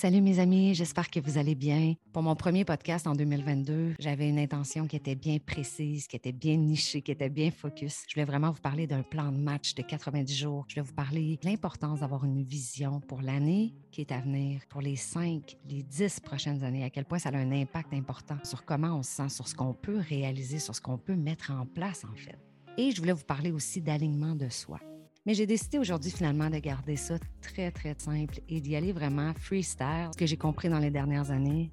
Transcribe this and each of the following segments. Salut mes amis, j'espère que vous allez bien. Pour mon premier podcast en 2022, j'avais une intention qui était bien précise, qui était bien nichée, qui était bien focus. Je voulais vraiment vous parler d'un plan de match de 90 jours. Je voulais vous parler de l'importance d'avoir une vision pour l'année qui est à venir, pour les 5, les 10 prochaines années, à quel point ça a un impact important sur comment on se sent, sur ce qu'on peut réaliser, sur ce qu'on peut mettre en place en fait. Et je voulais vous parler aussi d'alignement de soi. Mais j'ai décidé aujourd'hui finalement de garder ça très, très simple et d'y aller vraiment freestyle. Ce que j'ai compris dans les dernières années,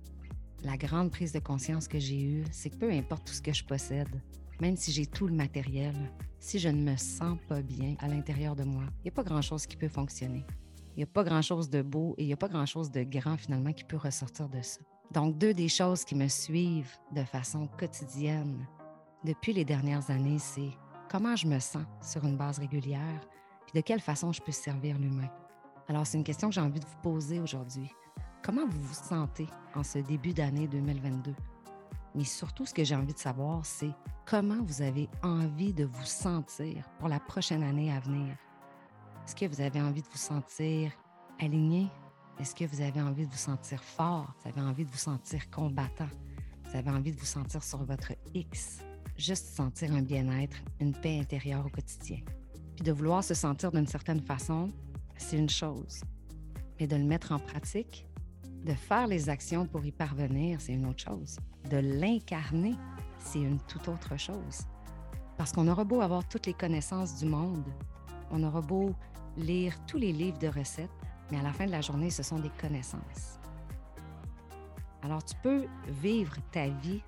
la grande prise de conscience que j'ai eue, c'est que peu importe tout ce que je possède, même si j'ai tout le matériel, si je ne me sens pas bien à l'intérieur de moi, il n'y a pas grand-chose qui peut fonctionner. Il n'y a pas grand-chose de beau et il n'y a pas grand-chose de grand finalement qui peut ressortir de ça. Donc, 2 des choses qui me suivent de façon quotidienne depuis les dernières années, c'est comment je me sens sur une base régulière, puis de quelle façon je peux servir l'humain. Alors, c'est une question que j'ai envie de vous poser aujourd'hui. Comment vous vous sentez en ce début d'année 2022? Mais surtout, ce que j'ai envie de savoir, c'est comment vous avez envie de vous sentir pour la prochaine année à venir. Est-ce que vous avez envie de vous sentir aligné? Est-ce que vous avez envie de vous sentir fort? Vous avez envie de vous sentir combattant? Vous avez envie de vous sentir sur votre X? Juste sentir un bien-être, une paix intérieure au quotidien. Puis de vouloir se sentir d'une certaine façon, c'est une chose. Mais de le mettre en pratique, de faire les actions pour y parvenir, c'est une autre chose. De l'incarner, c'est une toute autre chose. Parce qu'on aura beau avoir toutes les connaissances du monde, on aura beau lire tous les livres de recettes, mais à la fin de la journée, ce sont des connaissances. Alors, tu peux vivre ta vie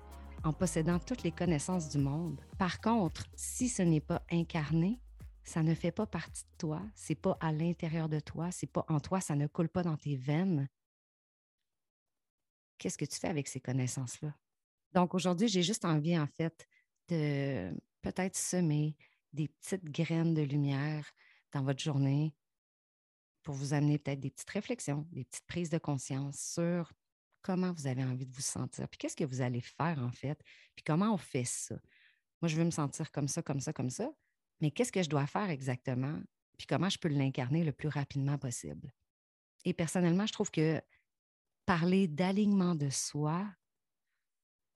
en possédant toutes les connaissances du monde. Par contre, si ce n'est pas incarné, ça ne fait pas partie de toi, c'est pas à l'intérieur de toi, c'est pas en toi, ça ne coule pas dans tes veines. Qu'est-ce que tu fais avec ces connaissances-là? Donc aujourd'hui, j'ai juste envie en fait de peut-être semer des petites graines de lumière dans votre journée pour vous amener peut-être des petites réflexions, des petites prises de conscience sur comment vous avez envie de vous sentir, puis qu'est-ce que vous allez faire en fait, puis comment on fait ça. Moi, je veux me sentir comme ça, comme ça, comme ça, mais qu'est-ce que je dois faire exactement, puis comment je peux l'incarner le plus rapidement possible. Et personnellement, je trouve que parler d'alignement de soi,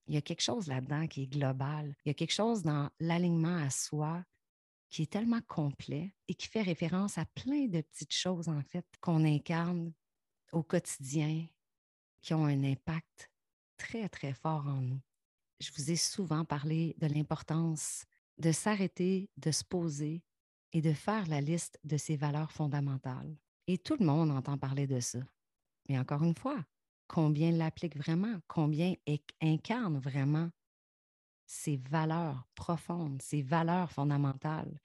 il y a quelque chose là-dedans qui est global. Il y a quelque chose dans l'alignement à soi qui est tellement complet et qui fait référence à plein de petites choses en fait qu'on incarne au quotidien, qui ont un impact très, très fort en nous. Je vous ai souvent parlé de l'importance de s'arrêter, de se poser et de faire la liste de ses valeurs fondamentales. Et tout le monde entend parler de ça. Mais encore une fois, combien l'applique vraiment? Combien incarne vraiment ces valeurs profondes, ces valeurs fondamentales?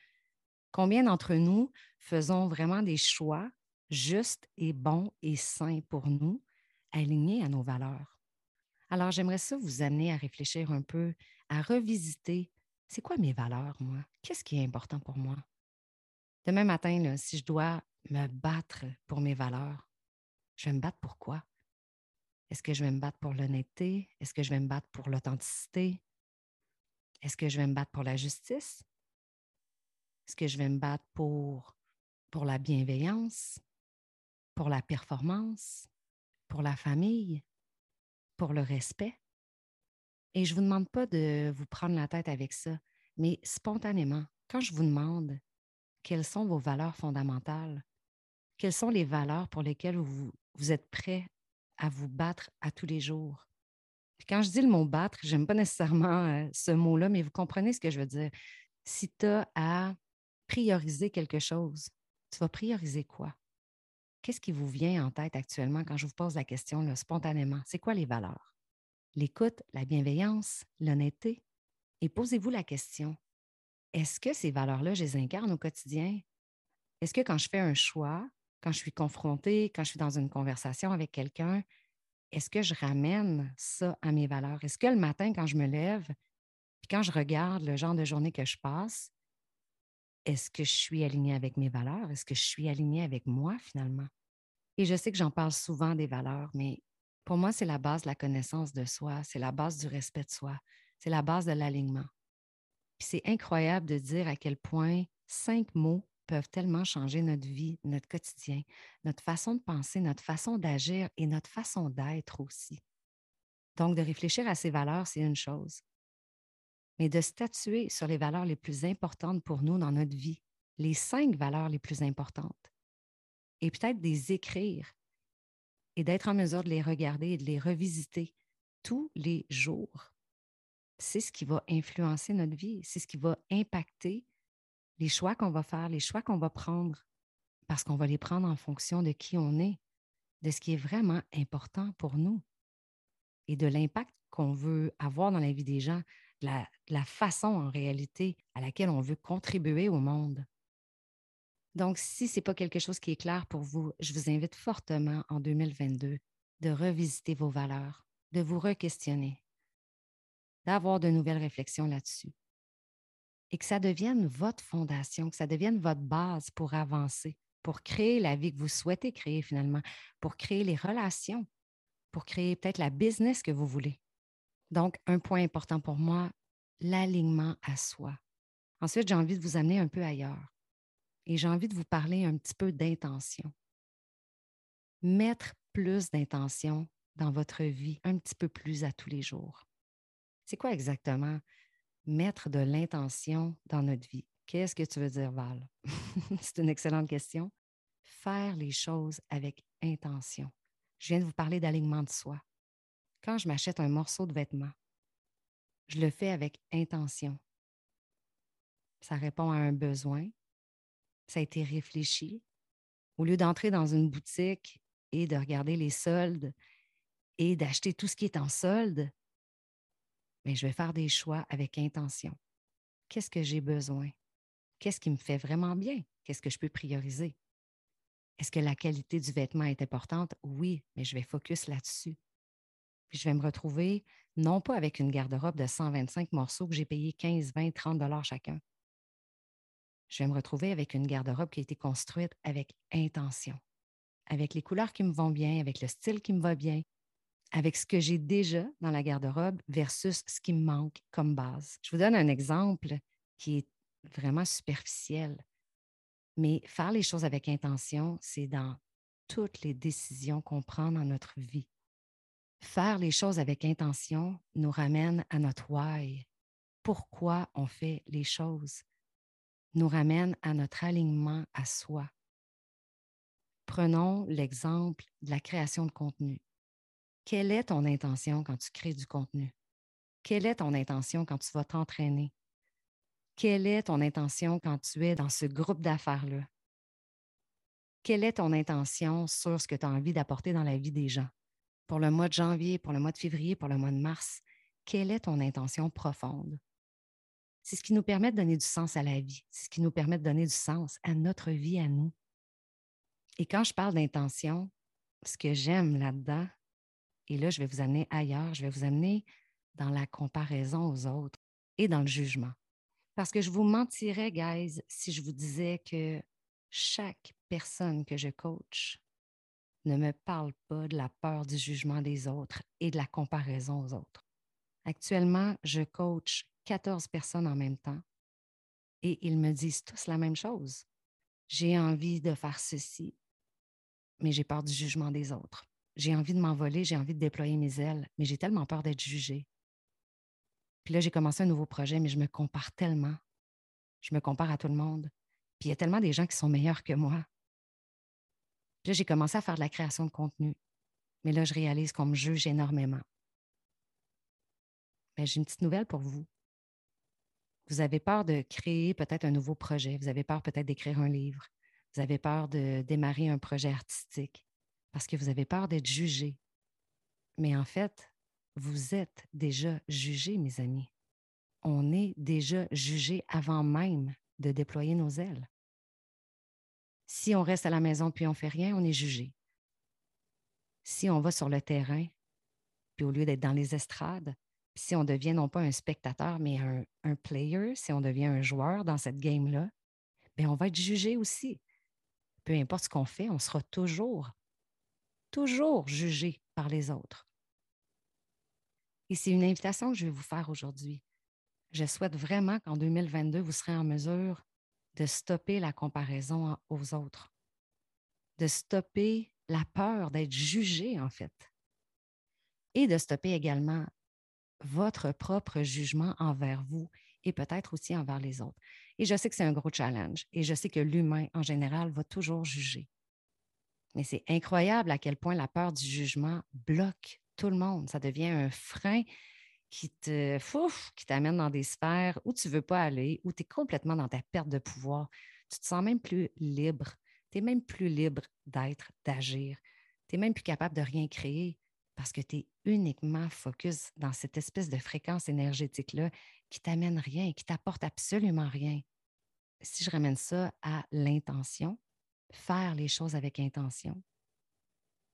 Combien d'entre nous faisons vraiment des choix justes et bons et sains pour nous, alignés à nos valeurs? Alors, j'aimerais ça vous amener à réfléchir un peu, à revisiter, c'est quoi mes valeurs, moi? Qu'est-ce qui est important pour moi? Demain matin, là, si je dois me battre pour mes valeurs, je vais me battre pour quoi? Est-ce que je vais me battre pour l'honnêteté? Est-ce que je vais me battre pour l'authenticité? Est-ce que je vais me battre pour la justice? Est-ce que je vais me battre pour la bienveillance? Pour la performance? Pour la famille, pour le respect. Et je ne vous demande pas de vous prendre la tête avec ça, mais spontanément, quand je vous demande quelles sont vos valeurs fondamentales, quelles sont les valeurs pour lesquelles vous êtes prêt à vous battre à tous les jours. Puis quand je dis le mot « battre », je n'aime pas nécessairement ce mot-là, mais vous comprenez ce que je veux dire. Si tu as à prioriser quelque chose, tu vas prioriser quoi? Qu'est-ce qui vous vient en tête actuellement quand je vous pose la question là, spontanément? C'est quoi les valeurs? L'écoute, la bienveillance, l'honnêteté. Et posez-vous la question, est-ce que ces valeurs-là, je les incarne au quotidien? Est-ce que quand je fais un choix, quand je suis confrontée, quand je suis dans une conversation avec quelqu'un, est-ce que je ramène ça à mes valeurs? Est-ce que le matin, quand je me lève, puis quand je regarde le genre de journée que je passe, est-ce que je suis alignée avec mes valeurs? Est-ce que je suis alignée avec moi, finalement? Et je sais que j'en parle souvent des valeurs, mais pour moi, c'est la base de la connaissance de soi, c'est la base du respect de soi, c'est la base de l'alignement. Puis c'est incroyable de dire à quel point 5 mots peuvent tellement changer notre vie, notre quotidien, notre façon de penser, notre façon d'agir et notre façon d'être aussi. Donc, de réfléchir à ces valeurs, c'est une chose. Mais de statuer sur les valeurs les plus importantes pour nous dans notre vie, les 5 valeurs les plus importantes, et peut-être les écrire et d'être en mesure de les regarder et de les revisiter tous les jours, c'est ce qui va influencer notre vie, c'est ce qui va impacter les choix qu'on va faire, les choix qu'on va prendre, parce qu'on va les prendre en fonction de qui on est, de ce qui est vraiment important pour nous et de l'impact qu'on veut avoir dans la vie des gens, de la façon en réalité à laquelle on veut contribuer au monde. Donc, si ce n'est pas quelque chose qui est clair pour vous, je vous invite fortement en 2022 de revisiter vos valeurs, de vous re-questionner, d'avoir de nouvelles réflexions là-dessus et que ça devienne votre fondation, que ça devienne votre base pour avancer, pour créer la vie que vous souhaitez créer finalement, pour créer les relations, pour créer peut-être la business que vous voulez. Donc, un point important pour moi, l'alignement à soi. Ensuite, j'ai envie de vous amener un peu ailleurs et j'ai envie de vous parler un petit peu d'intention. Mettre plus d'intention dans votre vie, un petit peu plus à tous les jours. C'est quoi exactement mettre de l'intention dans notre vie? Qu'est-ce que tu veux dire, Val? C'est une excellente question. Faire les choses avec intention. Je viens de vous parler d'alignement de soi. Quand je m'achète un morceau de vêtement, je le fais avec intention. Ça répond à un besoin. Ça a été réfléchi. Au lieu d'entrer dans une boutique et de regarder les soldes et d'acheter tout ce qui est en solde, mais je vais faire des choix avec intention. Qu'est-ce que j'ai besoin? Qu'est-ce qui me fait vraiment bien? Qu'est-ce que je peux prioriser? Est-ce que la qualité du vêtement est importante? Oui, mais je vais focus là-dessus. Puis je vais me retrouver, non pas avec une garde-robe de 125 morceaux que j'ai payé 15, 20, 30 $ chacun. Je vais me retrouver avec une garde-robe qui a été construite avec intention, avec les couleurs qui me vont bien, avec le style qui me va bien, avec ce que j'ai déjà dans la garde-robe versus ce qui me manque comme base. Je vous donne un exemple qui est vraiment superficiel, mais faire les choses avec intention, c'est dans toutes les décisions qu'on prend dans notre vie. Faire les choses avec intention nous ramène à notre « why », pourquoi on fait les choses, nous ramène à notre alignement à soi. Prenons l'exemple de la création de contenu. Quelle est ton intention quand tu crées du contenu? Quelle est ton intention quand tu vas t'entraîner? Quelle est ton intention quand tu es dans ce groupe d'affaires-là? Quelle est ton intention sur ce que tu as envie d'apporter dans la vie des gens? Pour le mois de janvier, pour le mois de février, pour le mois de mars, quelle est ton intention profonde? C'est ce qui nous permet de donner du sens à la vie. C'est ce qui nous permet de donner du sens à notre vie, à nous. Et quand je parle d'intention, ce que j'aime là-dedans, et là, je vais vous amener ailleurs, je vais vous amener dans la comparaison aux autres et dans le jugement. Parce que je vous mentirais, guys, si je vous disais que chaque personne que je coach ne me parle pas de la peur du jugement des autres et de la comparaison aux autres. Actuellement, je coach 14 personnes en même temps et ils me disent tous la même chose. J'ai envie de faire ceci, mais j'ai peur du jugement des autres. J'ai envie de m'envoler, j'ai envie de déployer mes ailes, mais j'ai tellement peur d'être jugée. Puis là, j'ai commencé un nouveau projet, mais je me compare tellement. Je me compare à tout le monde. Puis il y a tellement des gens qui sont meilleurs que moi. Puis là, j'ai commencé à faire de la création de contenu, mais là, je réalise qu'on me juge énormément. Bien, j'ai une petite nouvelle pour vous. Vous avez peur de créer peut-être un nouveau projet. Vous avez peur peut-être d'écrire un livre. Vous avez peur de démarrer un projet artistique. Parce que vous avez peur d'être jugé. Mais en fait, vous êtes déjà jugé, mes amis. On est déjà jugé avant même de déployer nos ailes. Si on reste à la maison puis on ne fait rien, on est jugé. Si on va sur le terrain, puis au lieu d'être dans les estrades, si on devient non pas un spectateur, mais un player, si on devient un joueur dans cette game-là, bien on va être jugé aussi. Peu importe ce qu'on fait, on sera toujours jugé par les autres. Et c'est une invitation que je vais vous faire aujourd'hui. Je souhaite vraiment qu'en 2022, vous serez en mesure de stopper la comparaison aux autres, de stopper la peur d'être jugé, en fait, et de stopper également votre propre jugement envers vous et peut-être aussi envers les autres. Et je sais que c'est un gros challenge et je sais que l'humain, en général, va toujours juger. Mais c'est incroyable à quel point la peur du jugement bloque tout le monde. Ça devient un frein qui t'amène dans des sphères où tu ne veux pas aller, où tu es complètement dans ta perte de pouvoir. Tu te sens même plus libre. Tu es même plus libre d'être, d'agir. Tu n'es même plus capable de rien créer parce que tu es uniquement focus dans cette espèce de fréquence énergétique-là qui ne t'amène rien, qui ne t'apporte absolument rien. Si je ramène ça à l'intention, faire les choses avec intention,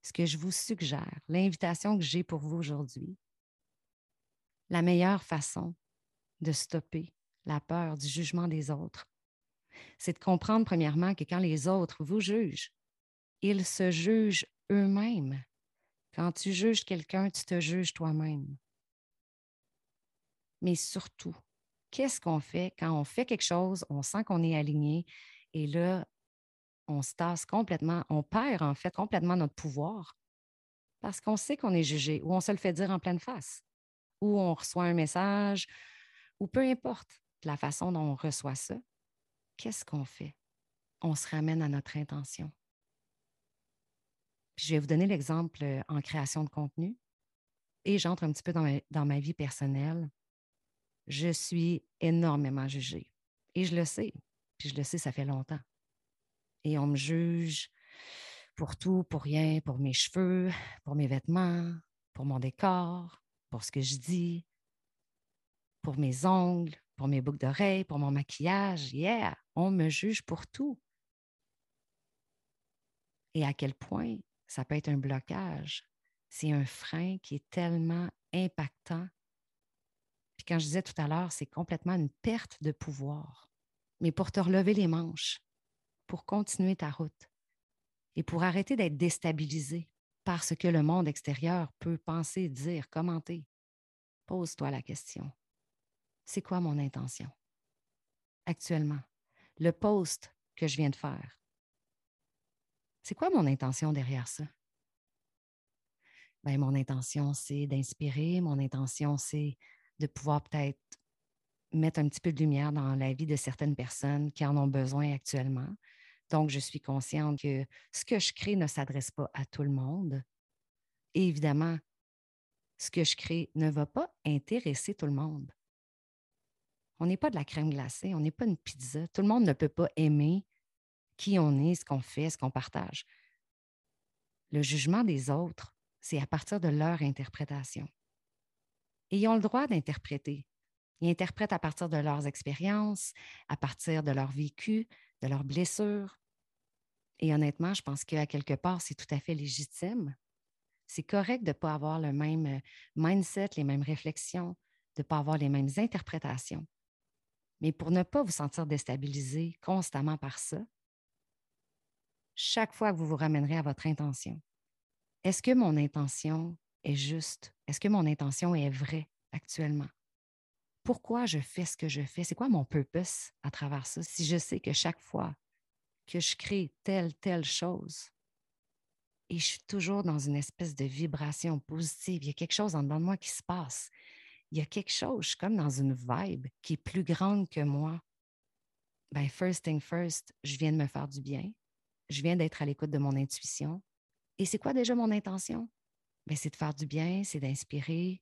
ce que je vous suggère, l'invitation que j'ai pour vous aujourd'hui, la meilleure façon de stopper la peur du jugement des autres, c'est de comprendre premièrement que quand les autres vous jugent, ils se jugent eux-mêmes. Quand tu juges quelqu'un, tu te juges toi-même. Mais surtout, qu'est-ce qu'on fait quand on fait quelque chose, on sent qu'on est aligné et là, on se tasse complètement, on perd en fait complètement notre pouvoir parce qu'on sait qu'on est jugé ou on se le fait dire en pleine face ou on reçoit un message ou peu importe la façon dont on reçoit ça. Qu'est-ce qu'on fait? On se ramène à notre intention. Puis je vais vous donner l'exemple en création de contenu et j'entre un petit peu dans ma vie personnelle. Je suis énormément jugée et je le sais, puis je le sais, ça fait longtemps. Et on me juge pour tout, pour rien, pour mes cheveux, pour mes vêtements, pour mon décor, pour ce que je dis, pour mes ongles, pour mes boucles d'oreilles, pour mon maquillage. Yeah! On me juge pour tout. Et à quel point ça peut être un blocage. C'est un frein qui est tellement impactant. Puis quand je disais tout à l'heure, c'est complètement une perte de pouvoir. Mais pour te relever les manches, pour continuer ta route et pour arrêter d'être déstabilisé par ce que le monde extérieur peut penser, dire, commenter, pose-toi la question. C'est quoi mon intention? Actuellement, le post que je viens de faire, c'est quoi mon intention derrière ça? Bien, mon intention, c'est d'inspirer. Mon intention, c'est de pouvoir peut-être mettre un petit peu de lumière dans la vie de certaines personnes qui en ont besoin actuellement. Donc, je suis consciente que ce que je crée ne s'adresse pas à tout le monde. Et évidemment, ce que je crée ne va pas intéresser tout le monde. On n'est pas de la crème glacée, on n'est pas une pizza. Tout le monde ne peut pas aimer qui on est, ce qu'on fait, ce qu'on partage. Le jugement des autres, c'est à partir de leur interprétation. Et ils ont le droit d'interpréter. Ils interprètent à partir de leurs expériences, à partir de leur vécu, de leurs blessures. Et honnêtement, je pense qu'à quelque part, c'est tout à fait légitime. C'est correct de ne pas avoir le même mindset, les mêmes réflexions, de ne pas avoir les mêmes interprétations. Mais pour ne pas vous sentir déstabilisé constamment par ça, chaque fois que vous vous ramènerez à votre intention, est-ce que mon intention est juste? Est-ce que mon intention est vraie actuellement? Pourquoi je fais ce que je fais? C'est quoi mon purpose à travers ça? Si je sais que chaque fois que je crée telle chose et je suis toujours dans une espèce de vibration positive, il y a quelque chose en dedans de moi qui se passe. Il y a quelque chose, je suis comme dans une vibe qui est plus grande que moi. Bien, first thing first, je viens de me faire du bien. Je viens d'être à l'écoute de mon intuition. Et c'est quoi déjà mon intention? Bien, c'est de faire du bien, c'est d'inspirer,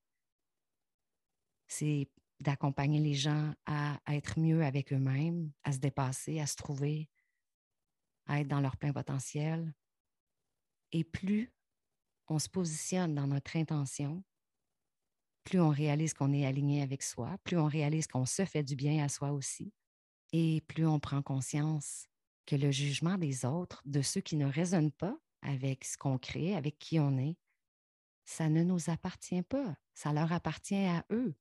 c'est d'accompagner les gens à être mieux avec eux-mêmes, à se dépasser, à se trouver, à être dans leur plein potentiel. Et plus on se positionne dans notre intention, plus on réalise qu'on est aligné avec soi, plus on réalise qu'on se fait du bien à soi aussi, et plus on prend conscience que le jugement des autres, de ceux qui ne résonnent pas avec ce qu'on crée, avec qui on est, ça ne nous appartient pas, ça leur appartient à eux.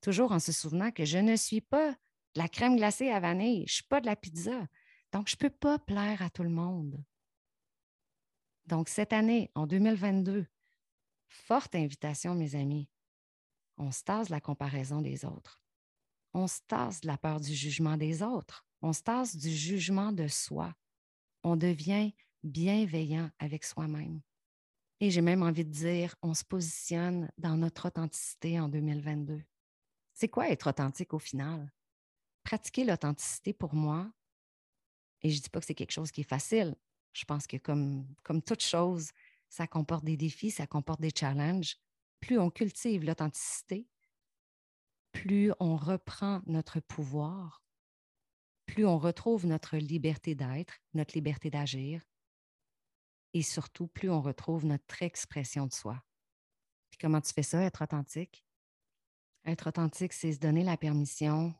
Toujours en se souvenant que je ne suis pas de la crème glacée à vanille, je ne suis pas de la pizza, donc je ne peux pas plaire à tout le monde. Donc cette année, en 2022, forte invitation, mes amis, on se tasse de la comparaison des autres, on se tasse de la peur du jugement des autres, On se tasse du jugement de soi. On devient bienveillant avec soi-même. Et j'ai même envie de dire, on se positionne dans notre authenticité en 2022. C'est quoi être authentique au final? Pratiquer l'authenticité pour moi, et je ne dis pas que c'est quelque chose qui est facile. Je pense que comme toute chose, ça comporte des défis, ça comporte des challenges. Plus on cultive l'authenticité, plus on reprend notre pouvoir, plus on retrouve notre liberté d'être, notre liberté d'agir, et surtout, plus on retrouve notre expression de soi. Puis comment tu fais ça, être authentique? Être authentique, c'est se donner la permission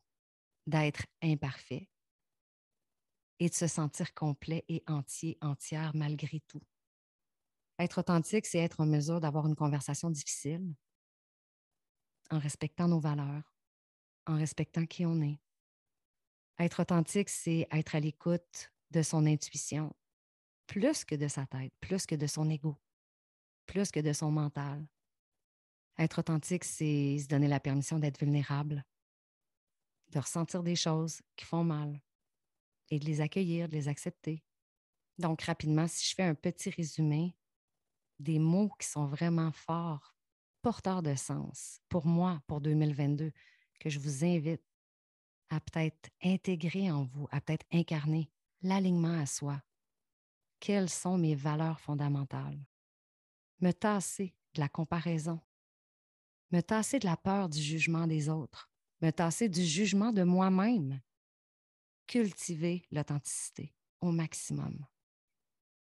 d'être imparfait et de se sentir complet et entier, entière malgré tout. Être authentique, c'est être en mesure d'avoir une conversation difficile en respectant nos valeurs, en respectant qui on est. Être authentique, c'est être à l'écoute de son intuition, plus que de sa tête, plus que de son ego, plus que de son mental. Être authentique, c'est se donner la permission d'être vulnérable, de ressentir des choses qui font mal et de les accueillir, de les accepter. Donc, rapidement, si je fais un petit résumé, des mots qui sont vraiment forts, porteurs de sens, pour moi, pour 2022, que je vous invite à peut-être intégrer en vous, à peut-être incarner l'alignement à soi. Quelles sont mes valeurs fondamentales? Me tasser de la comparaison, me tasser de la peur du jugement des autres, me tasser du jugement de moi-même. Cultiver l'authenticité au maximum.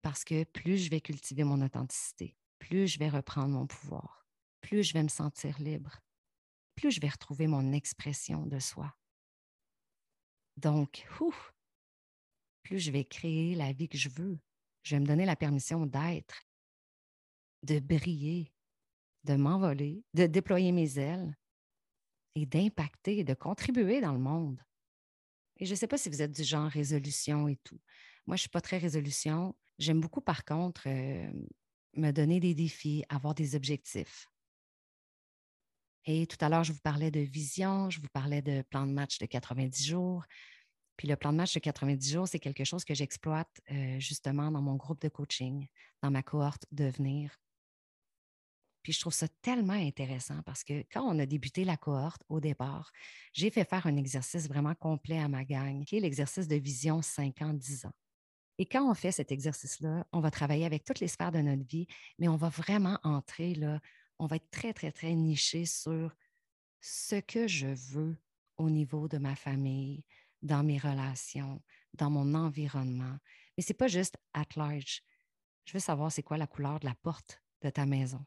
Parce que plus je vais cultiver mon authenticité, plus je vais reprendre mon pouvoir, plus je vais me sentir libre, plus je vais retrouver mon expression de soi. Donc, plus je vais créer la vie que je veux, je vais me donner la permission d'être, de briller, de m'envoler, de déployer mes ailes et d'impacter, de contribuer dans le monde. Et je ne sais pas si vous êtes du genre résolution et tout. Moi, je ne suis pas très résolution. J'aime beaucoup, par contre, me donner des défis, avoir des objectifs. Et tout à l'heure, je vous parlais de vision, je vous parlais de plan de match de 90 jours. Puis le plan de match de 90 jours, c'est quelque chose que j'exploite justement dans mon groupe de coaching, dans ma cohorte Devenir. Puis je trouve ça tellement intéressant parce que quand on a débuté la cohorte au départ, j'ai fait faire un exercice vraiment complet à ma gang, qui est l'exercice de vision 5 ans, 10 ans. Et quand on fait cet exercice-là, on va travailler avec toutes les sphères de notre vie, mais on va vraiment entrer là, on va être très, très, très niché sur ce que je veux au niveau de ma famille, dans mes relations, dans mon environnement. Mais ce n'est pas juste « at large ». Je veux savoir c'est quoi la couleur de la porte de ta maison.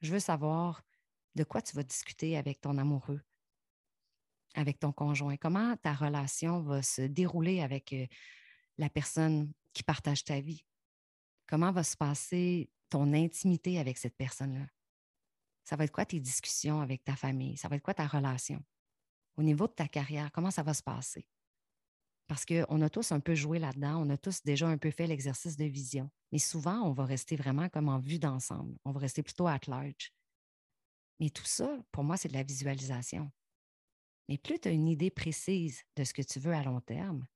Je veux savoir de quoi tu vas discuter avec ton amoureux, avec ton conjoint. Comment ta relation va se dérouler avec la personne qui partage ta vie? Comment va se passer ton intimité avec cette personne-là? Ça va être quoi tes discussions avec ta famille? Ça va être quoi ta relation? Au niveau de ta carrière, comment ça va se passer? Parce qu'on a tous un peu joué là-dedans, on a tous déjà un peu fait l'exercice de vision. Mais souvent, on va rester vraiment comme en vue d'ensemble. On va rester plutôt at large. Mais tout ça, pour moi, c'est de la visualisation. Mais plus tu as une idée précise de ce que tu veux à long terme,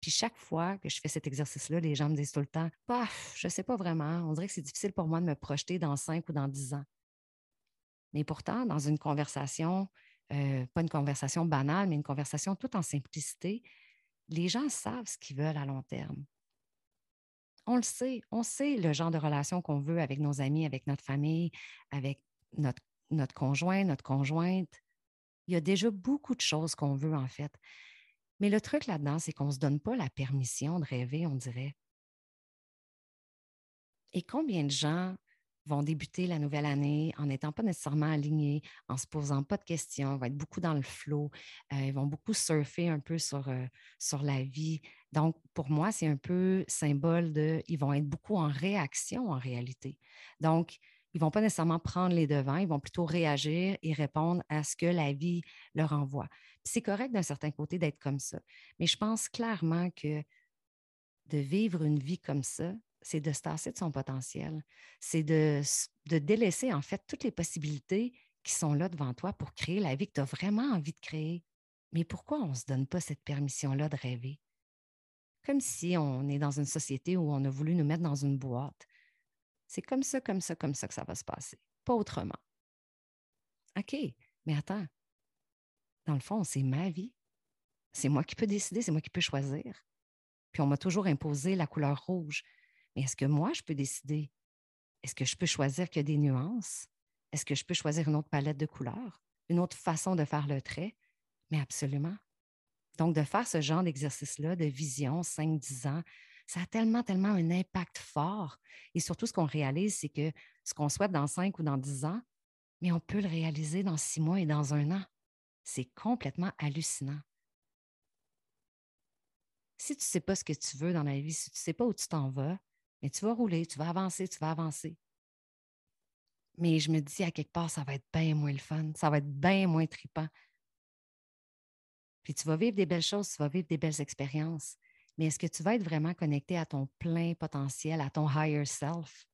puis chaque fois que je fais cet exercice-là, les gens me disent tout le temps « Paf, je ne sais pas vraiment, on dirait que c'est difficile pour moi de me projeter dans 5 ou dans 10 ans. » Mais pourtant, dans une conversation, pas une conversation banale, mais une conversation toute en simplicité, les gens savent ce qu'ils veulent à long terme. On sait le genre de relation qu'on veut avec nos amis, avec notre famille, avec notre conjoint, notre conjointe. Il y a déjà beaucoup de choses qu'on veut en fait. Mais le truc là-dedans, c'est qu'on ne se donne pas la permission de rêver, on dirait. Et combien de gens vont débuter la nouvelle année en n'étant pas nécessairement alignés, en ne se posant pas de questions, vont être beaucoup dans le flow, ils vont beaucoup surfer un peu sur la vie. Donc, pour moi, c'est un peu symbole de... Ils vont être beaucoup en réaction en réalité. Donc, ils ne vont pas nécessairement prendre les devants, ils vont plutôt réagir et répondre à ce que la vie leur envoie. Puis c'est correct d'un certain côté d'être comme ça, mais je pense clairement que de vivre une vie comme ça, c'est de se tasser de son potentiel, c'est de délaisser en fait toutes les possibilités qui sont là devant toi pour créer la vie que tu as vraiment envie de créer. Mais pourquoi on ne se donne pas cette permission-là de rêver? Comme si on est dans une société où on a voulu nous mettre dans une boîte. C'est comme ça que ça va se passer. Pas autrement. OK, mais attends. Dans le fond, c'est ma vie. C'est moi qui peux décider, c'est moi qui peux choisir. Puis on m'a toujours imposé la couleur rouge. Mais est-ce que moi, je peux décider? Est-ce que je peux choisir qu'il y a des nuances? Est-ce que je peux choisir une autre palette de couleurs? Une autre façon de faire le trait? Mais absolument. Donc, de faire ce genre d'exercice-là, de vision, 5-10 ans, ça a tellement, tellement un impact fort. Et surtout, ce qu'on réalise, c'est que ce qu'on souhaite dans 5 ou dans 10 ans, mais on peut le réaliser dans 6 mois et dans 1 an. C'est complètement hallucinant. Si tu ne sais pas ce que tu veux dans la vie, si tu ne sais pas où tu t'en vas, mais tu vas rouler, tu vas avancer. Mais je me dis, à quelque part, ça va être bien moins le fun, ça va être bien moins trippant. Puis tu vas vivre des belles choses, tu vas vivre des belles expériences. Mais est-ce que tu vas être vraiment connecté à ton plein potentiel, à ton higher self?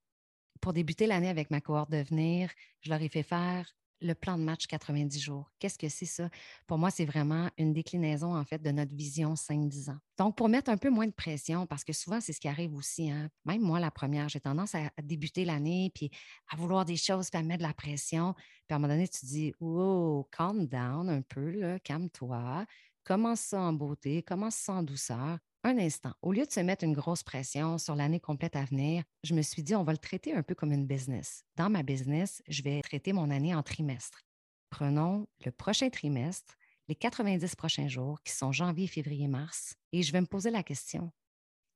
Pour débuter l'année avec ma cohorte de venir, je leur ai fait faire le plan de match 90 jours. Qu'est-ce que c'est ça? Pour moi, c'est vraiment une déclinaison, en fait, de notre vision 5-10 ans. Donc, pour mettre un peu moins de pression, parce que souvent, c'est ce qui arrive aussi. Hein? Même moi, la première, j'ai tendance à débuter l'année, puis à vouloir des choses, puis à mettre de la pression. Puis à un moment donné, tu te dis, wow, calm down un peu, là, calme-toi. Commence ça en beauté, commence ça en douceur. Un instant. Au lieu de se mettre une grosse pression sur l'année complète à venir, je me suis dit, on va le traiter un peu comme une business. Dans ma business, je vais traiter mon année en trimestre. Prenons le prochain trimestre, les 90 prochains jours qui sont janvier, février, mars, et je vais me poser la question,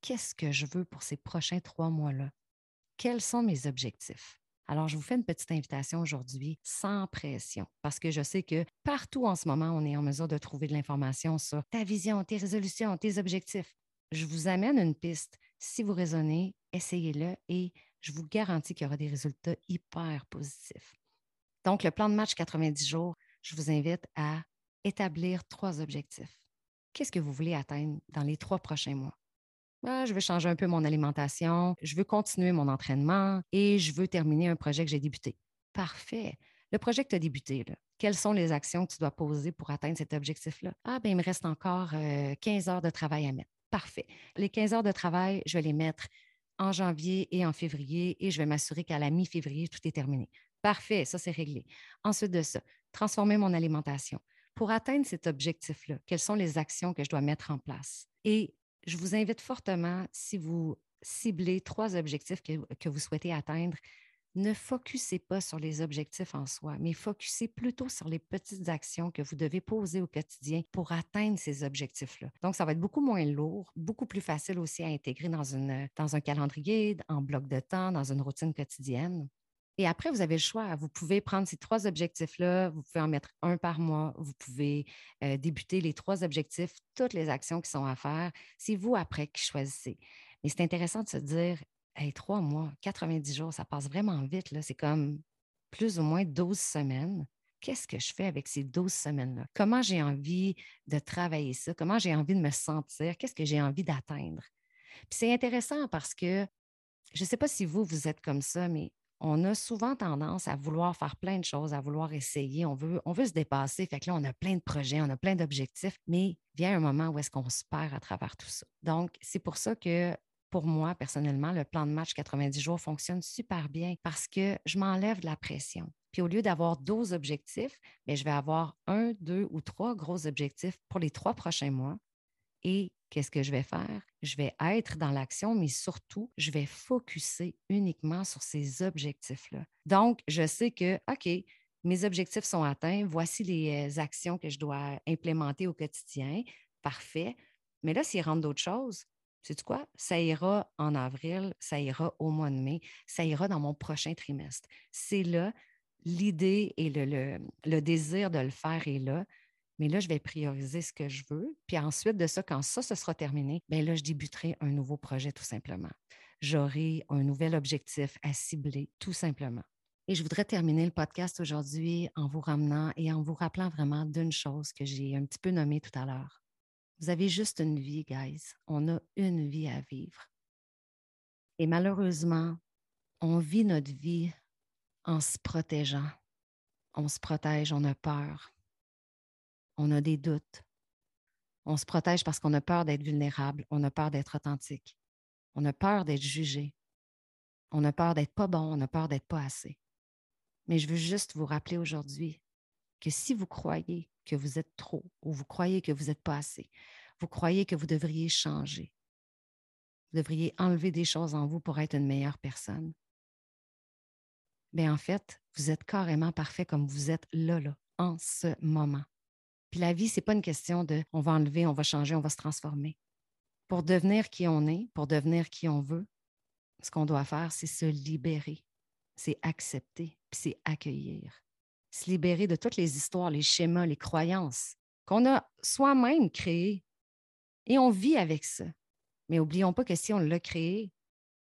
qu'est-ce que je veux pour ces prochains 3 mois-là? Quels sont mes objectifs? Alors, je vous fais une petite invitation aujourd'hui, sans pression, parce que je sais que partout en ce moment, on est en mesure de trouver de l'information sur ta vision, tes résolutions, tes objectifs. Je vous amène une piste. Si vous raisonnez, essayez-le et je vous garantis qu'il y aura des résultats hyper positifs. Donc, le plan de match 90 jours, je vous invite à établir 3 objectifs. Qu'est-ce que vous voulez atteindre dans les 3 prochains mois? Je veux changer un peu mon alimentation, je veux continuer mon entraînement et je veux terminer un projet que j'ai débuté. Parfait. Le projet que tu as débuté, là, quelles sont les actions que tu dois poser pour atteindre cet objectif-là? Il me reste encore 15 heures de travail à mettre. Parfait. Les 15 heures de travail, je vais les mettre en janvier et en février et je vais m'assurer qu'à la mi-février, tout est terminé. Parfait, ça c'est réglé. Ensuite de ça, transformer mon alimentation. Pour atteindre cet objectif-là, quelles sont les actions que je dois mettre en place? Et je vous invite fortement, si vous ciblez 3 objectifs que vous souhaitez atteindre, ne focussez pas sur les objectifs en soi, mais focussez plutôt sur les petites actions que vous devez poser au quotidien pour atteindre ces objectifs-là. Donc, ça va être beaucoup moins lourd, beaucoup plus facile aussi à intégrer dans un calendrier, en bloc de temps, dans une routine quotidienne. Et après, vous avez le choix. Vous pouvez prendre ces 3 objectifs-là, vous pouvez en mettre 1 par mois, vous pouvez débuter les 3 objectifs, toutes les actions qui sont à faire. C'est vous après qui choisissez. Mais c'est intéressant de se dire, hey, 3 mois, 90 jours, ça passe vraiment vite. Là. C'est comme plus ou moins 12 semaines. Qu'est-ce que je fais avec ces 12 semaines-là? Comment j'ai envie de travailler ça? Comment j'ai envie de me sentir? Qu'est-ce que j'ai envie d'atteindre? Puis c'est intéressant parce que, je ne sais pas si vous êtes comme ça, mais on a souvent tendance à vouloir faire plein de choses, à vouloir essayer, on veut se dépasser. Fait que là, on a plein de projets, on a plein d'objectifs, mais vient un moment où est-ce qu'on se perd à travers tout ça. Donc, c'est pour ça que, pour moi, personnellement, le plan de match 90 jours fonctionne super bien parce que je m'enlève de la pression. Puis au lieu d'avoir 12 objectifs, bien, je vais avoir 1, 2 ou 3 gros objectifs pour les 3 prochains mois. Et qu'est-ce que je vais faire? Je vais être dans l'action, mais surtout, je vais focusser uniquement sur ces objectifs-là. Donc, je sais que, OK, mes objectifs sont atteints, voici les actions que je dois implémenter au quotidien, parfait. Mais là, s'il rentre d'autres choses, sais-tu quoi? Ça ira en avril, ça ira au mois de mai, ça ira dans mon prochain trimestre. C'est là, l'idée et le désir de le faire est là. Mais là, je vais prioriser ce que je veux. Puis ensuite de ça, quand ça, ce sera terminé, bien là, je débuterai un nouveau projet tout simplement. J'aurai un nouvel objectif à cibler tout simplement. Et je voudrais terminer le podcast aujourd'hui en vous ramenant et en vous rappelant vraiment d'une chose que j'ai un petit peu nommée tout à l'heure. Vous avez juste une vie, guys. On a une vie à vivre. Et malheureusement, on vit notre vie en se protégeant. On se protège, on a peur. On a des doutes, On se protège parce qu'on a peur d'être vulnérable, on a peur d'être authentique, on a peur d'être jugé, on a peur d'être pas bon, on a peur d'être pas assez. Mais je veux juste vous rappeler aujourd'hui que si vous croyez que vous êtes trop ou vous croyez que vous n'êtes pas assez, vous croyez que vous devriez changer, vous devriez enlever des choses en vous pour être une meilleure personne, bien en fait, vous êtes carrément parfait comme vous êtes là, en ce moment. Puis la vie, ce n'est pas une question de on va enlever, on va changer, on va se transformer. Pour devenir qui on est, pour devenir qui on veut, ce qu'on doit faire, c'est se libérer, c'est accepter, puis c'est accueillir. Se libérer de toutes les histoires, les schémas, les croyances qu'on a soi-même créées et on vit avec ça. Mais n'oublions pas que si on l'a créé,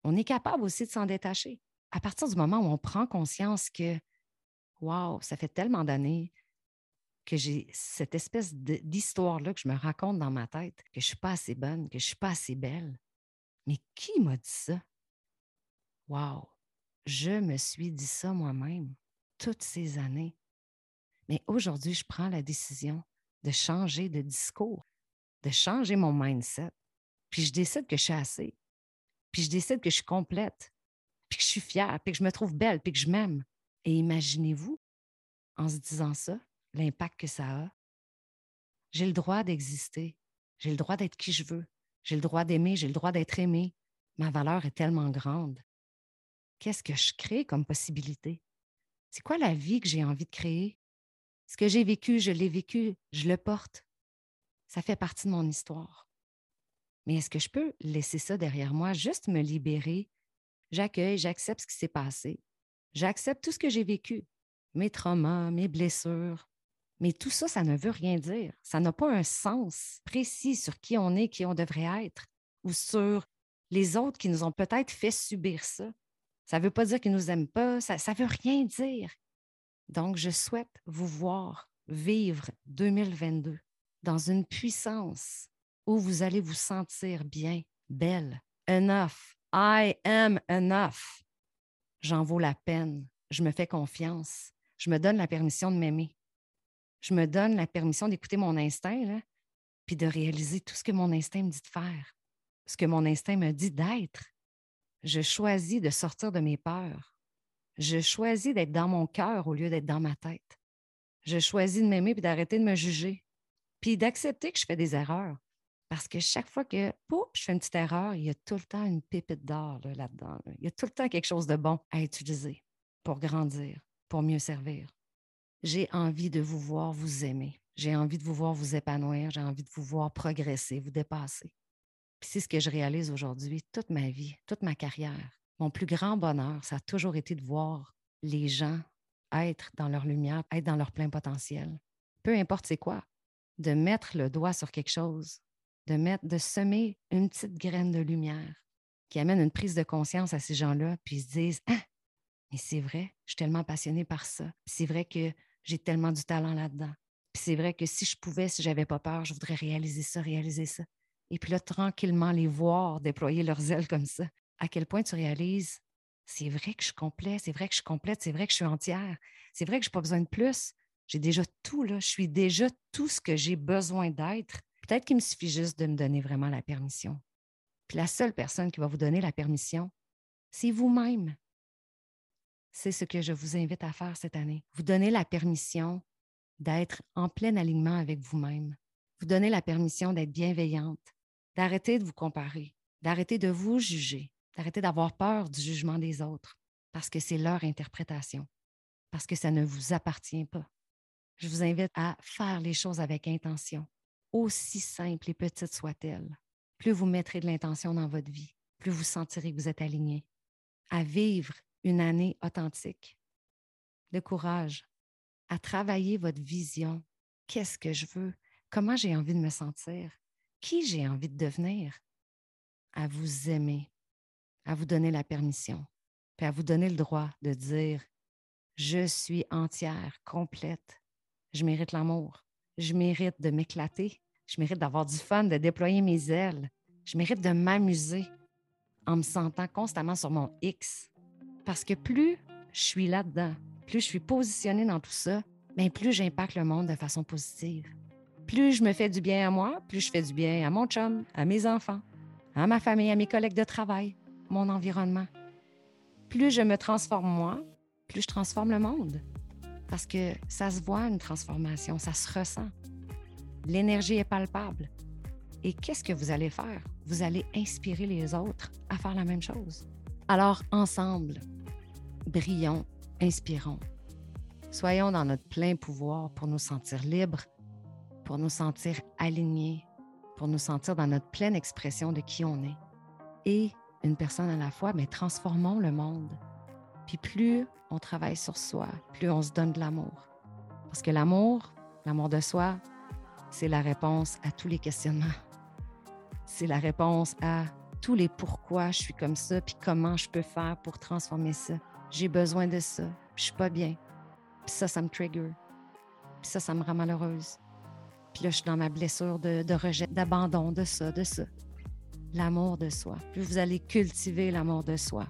on est capable aussi de s'en détacher. À partir du moment où on prend conscience que « wow, ça fait tellement d'années » que j'ai cette espèce d'histoire-là que je me raconte dans ma tête, que je ne suis pas assez bonne, que je ne suis pas assez belle. Mais qui m'a dit ça? Wow! Je me suis dit ça moi-même toutes ces années. Mais aujourd'hui, je prends la décision de changer de discours, de changer mon mindset. Puis je décide que je suis assez. Puis je décide que je suis complète. Puis que je suis fière. Puis que je me trouve belle. Puis que je m'aime. Et imaginez-vous, en se disant ça, l'impact que ça a. J'ai le droit d'exister. J'ai le droit d'être qui je veux. J'ai le droit d'aimer. J'ai le droit d'être aimée. Ma valeur est tellement grande. Qu'est-ce que je crée comme possibilité? C'est quoi la vie que j'ai envie de créer? Ce que j'ai vécu, je l'ai vécu, je le porte. Ça fait partie de mon histoire. Mais est-ce que je peux laisser ça derrière moi, juste me libérer? J'accueille, j'accepte ce qui s'est passé. J'accepte tout ce que j'ai vécu. Mes traumas, mes blessures. Mais tout ça, ça ne veut rien dire. Ça n'a pas un sens précis sur qui on est, qui on devrait être, ou sur les autres qui nous ont peut-être fait subir ça. Ça ne veut pas dire qu'ils ne nous aiment pas, ça ne veut rien dire. Donc, je souhaite vous voir vivre 2022 dans une puissance où vous allez vous sentir bien, belle, enough, I am enough. J'en vaux la peine, je me fais confiance, je me donne la permission de m'aimer. Je me donne la permission d'écouter mon instinct, là, puis de réaliser tout ce que mon instinct me dit de faire, ce que mon instinct me dit d'être. Je choisis de sortir de mes peurs. Je choisis d'être dans mon cœur au lieu d'être dans ma tête. Je choisis de m'aimer puis d'arrêter de me juger, puis d'accepter que je fais des erreurs. Parce que chaque fois que pouf, je fais une petite erreur, il y a tout le temps une pépite d'or là-dedans. Là. Il y a tout le temps quelque chose de bon à utiliser pour grandir, pour mieux servir. J'ai envie de vous voir vous aimer. J'ai envie de vous voir vous épanouir. J'ai envie de vous voir progresser, vous dépasser. Puis c'est ce que je réalise aujourd'hui, toute ma vie, toute ma carrière. Mon plus grand bonheur, ça a toujours été de voir les gens être dans leur lumière, être dans leur plein potentiel. Peu importe c'est quoi, de mettre le doigt sur quelque chose, de semer une petite graine de lumière qui amène une prise de conscience à ces gens-là, puis ils se disent « Ah, mais c'est vrai, je suis tellement passionnée par ça. Puis c'est vrai que j'ai tellement du talent là-dedans. Puis c'est vrai que si je pouvais, si je n'avais pas peur, je voudrais réaliser ça. » Et puis là, tranquillement, les voir déployer leurs ailes comme ça. À quel point tu réalises, c'est vrai que je suis complet, c'est vrai que je suis complète, c'est vrai que je suis entière, c'est vrai que je n'ai pas besoin de plus. J'ai déjà tout, là. Je suis déjà tout ce que j'ai besoin d'être. Peut-être qu'il me suffit juste de me donner vraiment la permission. Puis la seule personne qui va vous donner la permission, c'est vous-même. C'est ce que je vous invite à faire cette année. Vous donner la permission d'être en plein alignement avec vous-même. Vous donner la permission d'être bienveillante, d'arrêter de vous comparer, d'arrêter de vous juger, d'arrêter d'avoir peur du jugement des autres, parce que c'est leur interprétation, parce que ça ne vous appartient pas. Je vous invite à faire les choses avec intention, aussi simple et petite soit-elle. Plus vous mettrez de l'intention dans votre vie, plus vous sentirez que vous êtes aligné. À vivre une année authentique, de courage, à travailler votre vision. Qu'est-ce que je veux? Comment j'ai envie de me sentir? Qui j'ai envie de devenir? À vous aimer, à vous donner la permission, puis à vous donner le droit de dire « Je suis entière, complète, je mérite l'amour, je mérite de m'éclater, je mérite d'avoir du fun, de déployer mes ailes, je mérite de m'amuser en me sentant constamment sur mon X. » Parce que plus je suis là-dedans, plus je suis positionnée dans tout ça, bien plus j'impacte le monde de façon positive. Plus je me fais du bien à moi, plus je fais du bien à mon chum, à mes enfants, à ma famille, à mes collègues de travail, mon environnement. Plus je me transforme moi, plus je transforme le monde. Parce que ça se voit, une transformation, ça se ressent. L'énergie est palpable. Et qu'est-ce que vous allez faire? Vous allez inspirer les autres à faire la même chose. Alors, ensemble, brillons, inspirons. Soyons dans notre plein pouvoir pour nous sentir libres, pour nous sentir alignés, pour nous sentir dans notre pleine expression de qui on est. Et une personne à la fois, mais transformons le monde. Puis plus on travaille sur soi, plus on se donne de l'amour. Parce que l'amour de soi, c'est la réponse à tous les questionnements. C'est la réponse à tous les pourquoi je suis comme ça, puis comment je peux faire pour transformer ça. J'ai besoin de ça, puis je suis pas bien. Puis ça me trigger. Puis ça me rend malheureuse. Puis là, je suis dans ma blessure de rejet, d'abandon, de ça. L'amour de soi. Plus vous allez cultiver l'amour de soi,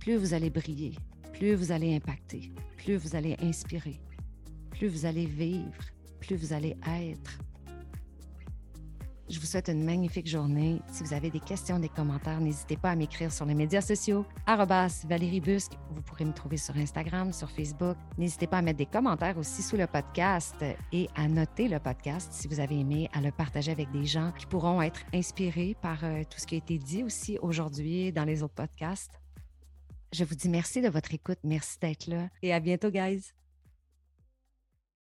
plus vous allez briller, plus vous allez impacter, plus vous allez inspirer, plus vous allez vivre, plus vous allez être. Je vous souhaite une magnifique journée. Si vous avez des questions, des commentaires, n'hésitez pas à m'écrire sur les médias sociaux @ValérieBusque. Vous pourrez me trouver sur Instagram, sur Facebook. N'hésitez pas à mettre des commentaires aussi sous le podcast et à noter le podcast si vous avez aimé, à le partager avec des gens qui pourront être inspirés par tout ce qui a été dit aussi aujourd'hui dans les autres podcasts. Je vous dis merci de votre écoute. Merci d'être là et à bientôt, guys!